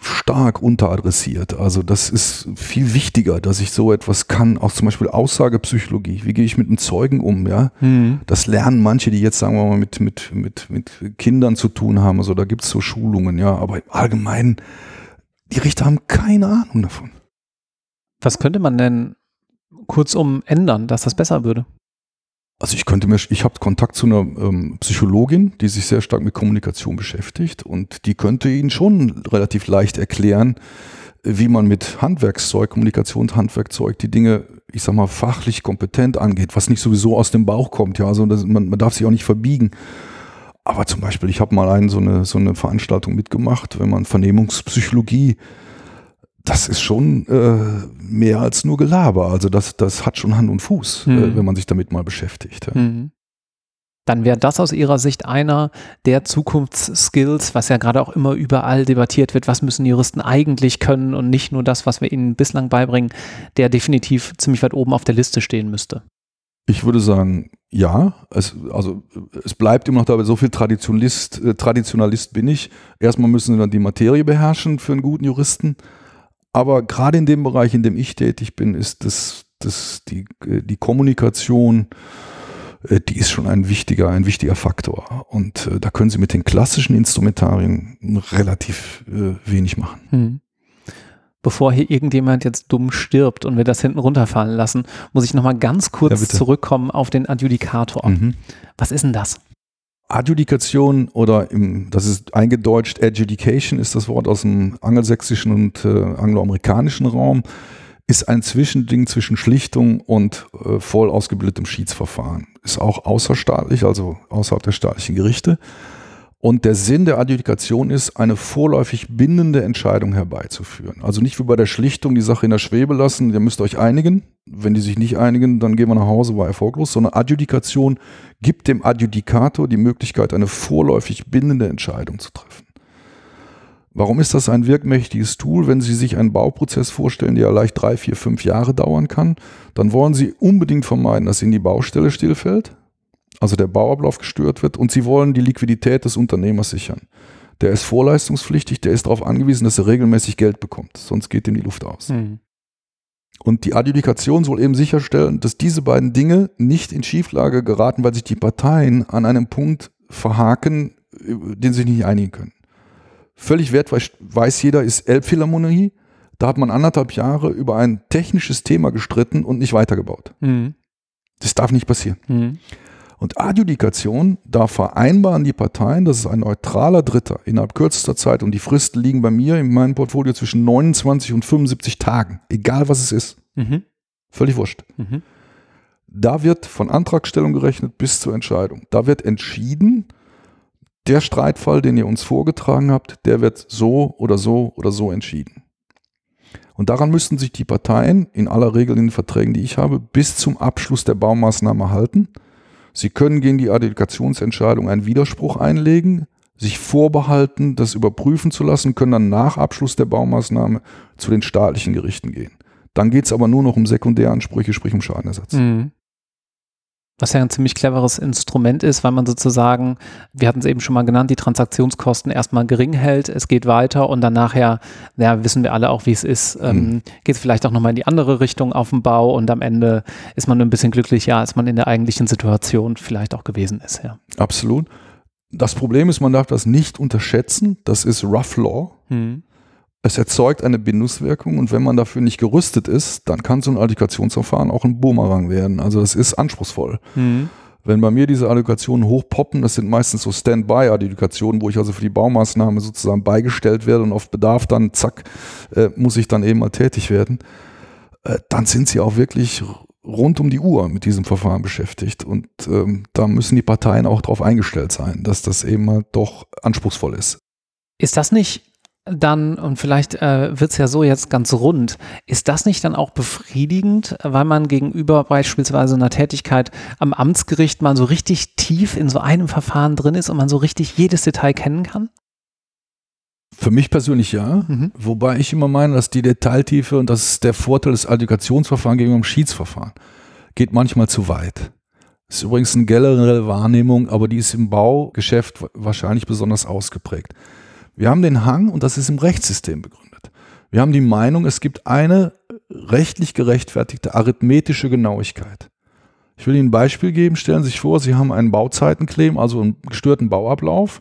stark unteradressiert. Also das ist viel wichtiger, dass ich so etwas kann, auch zum Beispiel Aussagepsychologie. Wie gehe ich mit einem Zeugen um? Ja? Mhm. Das lernen manche, die jetzt, sagen wir mal, mit, mit, mit, mit Kindern zu tun haben. Also da gibt es so Schulungen, ja, aber im Allgemeinen die Richter haben keine Ahnung davon. Was könnte man denn kurzum ändern, dass das besser würde? Also ich könnte mir, ich habe Kontakt zu einer ähm, Psychologin, die sich sehr stark mit Kommunikation beschäftigt und die könnte Ihnen schon relativ leicht erklären, wie man mit Handwerkszeug, Kommunikationshandwerkzeug die Dinge, ich sag mal, fachlich kompetent angeht, was nicht sowieso aus dem Bauch kommt, ja, also das, man, man darf sich auch nicht verbiegen. Aber zum Beispiel, ich habe mal einen, so, eine, so eine Veranstaltung mitgemacht, wenn man Vernehmungspsychologie, das ist schon äh, mehr als nur Gelaber. Also das, das hat schon Hand und Fuß, mhm. äh, wenn man sich damit mal beschäftigt. Ja. Mhm. Dann wäre das aus Ihrer Sicht einer der Zukunftsskills, was ja gerade auch immer überall debattiert wird, was müssen Juristen eigentlich können und nicht nur das, was wir ihnen bislang beibringen, der definitiv ziemlich weit oben auf der Liste stehen müsste. Ich würde sagen, ja. Es, also es bleibt immer noch dabei, so viel Traditionalist, äh, Traditionalist bin ich. Erstmal müssen sie dann die Materie beherrschen für einen guten Juristen. Aber gerade in dem Bereich, in dem ich tätig bin, ist das, das die, die Kommunikation, die ist schon ein wichtiger, ein wichtiger Faktor. Und äh, da können Sie mit den klassischen Instrumentarien relativ äh, wenig machen. Hm. Bevor hier irgendjemand jetzt dumm stirbt und wir das hinten runterfallen lassen, muss ich nochmal ganz kurz ja, zurückkommen auf den Adjudikator. Mhm. Was ist denn das? Adjudikation oder im, das ist eingedeutscht, Adjudication ist das Wort aus dem angelsächsischen und äh, angloamerikanischen Raum, ist ein Zwischending zwischen Schlichtung und äh, voll ausgebildetem Schiedsverfahren. Ist auch außerstaatlich, also außerhalb der staatlichen Gerichte. Und der Sinn der Adjudikation ist, eine vorläufig bindende Entscheidung herbeizuführen. Also nicht wie bei der Schlichtung die Sache in der Schwebe lassen, ihr müsst euch einigen. Wenn die sich nicht einigen, dann gehen wir nach Hause, war erfolglos. Sondern Adjudikation gibt dem Adjudikator die Möglichkeit, eine vorläufig bindende Entscheidung zu treffen. Warum ist das ein wirkmächtiges Tool? Wenn Sie sich einen Bauprozess vorstellen, der ja leicht drei, vier, fünf Jahre dauern kann, dann wollen Sie unbedingt vermeiden, dass Ihnen die Baustelle stillfällt, also der Bauablauf gestört wird, und Sie wollen die Liquidität des Unternehmers sichern. Der ist vorleistungspflichtig, der ist darauf angewiesen, dass er regelmäßig Geld bekommt, sonst geht ihm die Luft aus. Mhm. Und die Adjudikation soll eben sicherstellen, dass diese beiden Dinge nicht in Schieflage geraten, weil sich die Parteien an einem Punkt verhaken, den sie nicht einigen können. Völlig wertweich, weiß jeder, ist Elbphilharmonie. Da hat man anderthalb Jahre über ein technisches Thema gestritten und nicht weitergebaut. Mhm. Das darf nicht passieren. Mhm. Und Adjudikation, da vereinbaren die Parteien, das ist ein neutraler Dritter innerhalb kürzester Zeit, und die Fristen liegen bei mir in meinem Portfolio zwischen neunundzwanzig und fünfundsiebzig Tagen, egal was es ist. Mhm. Völlig wurscht. Mhm. Da wird von Antragstellung gerechnet bis zur Entscheidung. Da wird entschieden, der Streitfall, den ihr uns vorgetragen habt, der wird so oder so oder so entschieden. Und daran müssten sich die Parteien, in aller Regel in den Verträgen, die ich habe, bis zum Abschluss der Baumaßnahme halten. Sie können gegen die Adjudikationsentscheidung einen Widerspruch einlegen, sich vorbehalten, das überprüfen zu lassen, können dann nach Abschluss der Baumaßnahme zu den staatlichen Gerichten gehen. Dann geht es aber nur noch um Sekundäransprüche, sprich um Schadenersatz. Mhm. Was ja ein ziemlich cleveres Instrument ist, weil man sozusagen, wir hatten es eben schon mal genannt, die Transaktionskosten erstmal gering hält, es geht weiter und dann nachher, ja, wissen wir alle auch, wie es ist, ähm, mhm. geht es vielleicht auch nochmal in die andere Richtung auf dem Bau und am Ende ist man ein bisschen glücklicher, als man in der eigentlichen Situation vielleicht auch gewesen ist. Ja. Absolut. Das Problem ist, man darf das nicht unterschätzen, das ist Rough Law. Mhm. Es erzeugt eine Bindungswirkung und wenn man dafür nicht gerüstet ist, dann kann so ein Adjudikationsverfahren auch ein Bumerang werden. Also das ist anspruchsvoll. Mhm. Wenn bei mir diese Adjudikationen hochpoppen, das sind meistens so Stand-by-Adjudikationen, wo ich also für die Baumaßnahme sozusagen beigestellt werde und auf Bedarf dann, zack, äh, muss ich dann eben mal tätig werden, äh, dann sind sie auch wirklich rund um die Uhr mit diesem Verfahren beschäftigt. Und ähm, da müssen die Parteien auch darauf eingestellt sein, dass das eben halt doch anspruchsvoll ist. Ist das nicht... dann, und vielleicht äh, wird es ja so jetzt ganz rund, ist das nicht dann auch befriedigend, weil man gegenüber beispielsweise einer Tätigkeit am Amtsgericht mal so richtig tief in so einem Verfahren drin ist und man so richtig jedes Detail kennen kann? Für mich persönlich ja, mhm. wobei ich immer meine, dass die Detailtiefe, und das ist der Vorteil des Adjudikationsverfahrens gegenüber dem Schiedsverfahren, geht manchmal zu weit. Das ist übrigens eine generelle Wahrnehmung, aber die ist im Baugeschäft wahrscheinlich besonders ausgeprägt. Wir haben den Hang, und das ist im Rechtssystem begründet. Wir haben die Meinung, es gibt eine rechtlich gerechtfertigte arithmetische Genauigkeit. Ich will Ihnen ein Beispiel geben. Stellen Sie sich vor, Sie haben einen Bauzeitenclaim, also einen gestörten Bauablauf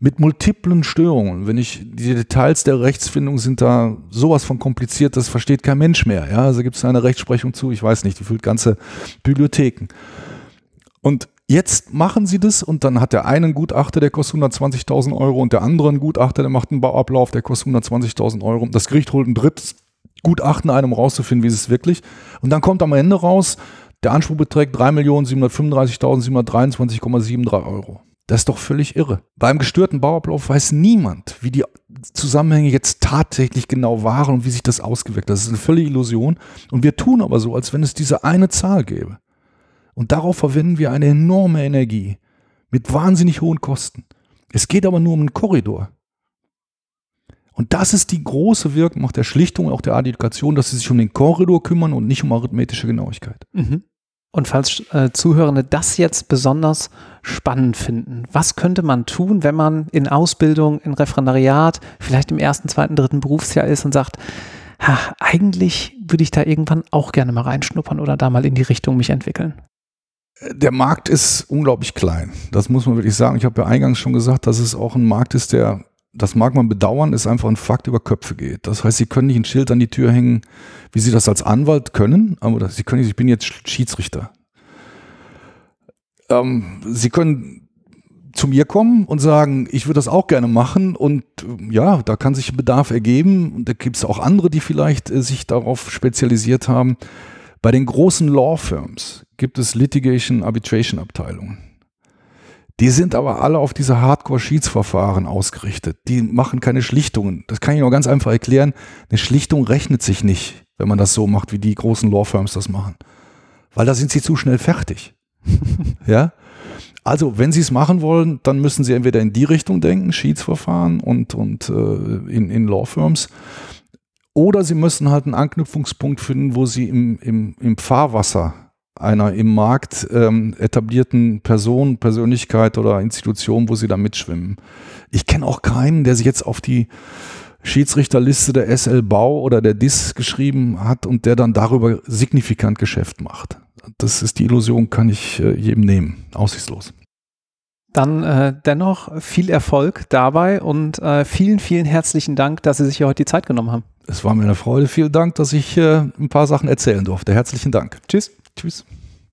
mit multiplen Störungen. Wenn ich, die Details der Rechtsfindung sind da sowas von kompliziert, das versteht kein Mensch mehr. Ja, also gibt es eine Rechtsprechung zu, ich weiß nicht, die füllt ganze Bibliotheken. Und jetzt machen sie das und dann hat der eine einen Gutachter, der kostet hundertzwanzigtausend Euro und der andere einen Gutachter, der macht einen Bauablauf, der kostet hundertzwanzigtausend Euro. Das Gericht holt ein drittes Gutachten ein, um rauszufinden, wie ist es wirklich. Und dann kommt am Ende raus, der Anspruch beträgt drei Millionen siebenhundertfünfunddreißigtausendsiebenhundertdreiundzwanzig Komma dreiundsiebzig Euro. Das ist doch völlig irre. Beim gestörten Bauablauf weiß niemand, wie die Zusammenhänge jetzt tatsächlich genau waren und wie sich das ausgewirkt hat. Das ist eine völlige Illusion. Und wir tun aber so, als wenn es diese eine Zahl gäbe. Und darauf verwenden wir eine enorme Energie mit wahnsinnig hohen Kosten. Es geht aber nur um einen Korridor. Und das ist die große Wirkmacht der Schlichtung, auch der Adjudikation, dass sie sich um den Korridor kümmern und nicht um arithmetische Genauigkeit. Mhm. Und falls äh, Zuhörende das jetzt besonders spannend finden, was könnte man tun, wenn man in Ausbildung, in Referendariat, vielleicht im ersten, zweiten, dritten Berufsjahr ist und sagt, ha, eigentlich würde ich da irgendwann auch gerne mal reinschnuppern oder da mal in die Richtung mich entwickeln? Der Markt ist unglaublich klein. Das muss man wirklich sagen. Ich habe ja eingangs schon gesagt, dass es auch ein Markt ist, der, das mag man bedauern, ist einfach ein Fakt, über Köpfe geht. Das heißt, Sie können nicht ein Schild an die Tür hängen, wie Sie das als Anwalt können, aber Sie können nicht, ich bin jetzt Schiedsrichter. Ähm, Sie können zu mir kommen und sagen, ich würde das auch gerne machen und ja, da kann sich ein Bedarf ergeben. Und da gibt es auch andere, die vielleicht äh, sich darauf spezialisiert haben. Bei den großen Law Firms gibt es Litigation Arbitration Abteilungen. Die sind aber alle auf diese Hardcore-Schiedsverfahren ausgerichtet. Die machen keine Schlichtungen. Das kann ich nur ganz einfach erklären. Eine Schlichtung rechnet sich nicht, wenn man das so macht, wie die großen Law Firms das machen. Weil da sind sie zu schnell fertig. Ja? Also, wenn sie es machen wollen, dann müssen sie entweder in die Richtung denken, Schiedsverfahren und, und äh, in, in Law Firms. Oder sie müssen halt einen Anknüpfungspunkt finden, wo sie im, im, im Fahrwasser einer im Markt ähm, etablierten Person, Persönlichkeit oder Institution, wo sie da mitschwimmen. Ich kenne auch keinen, der sich jetzt auf die Schiedsrichterliste der S L Bau oder der D I S geschrieben hat und der dann darüber signifikant Geschäft macht. Das ist die Illusion, kann ich äh, jedem nehmen. Aussichtslos. Dann äh, dennoch viel Erfolg dabei und äh, vielen, vielen herzlichen Dank, dass Sie sich hier heute die Zeit genommen haben. Es war mir eine Freude. Vielen Dank, dass ich äh, ein paar Sachen erzählen durfte. Herzlichen Dank. Tschüss. Tschüss.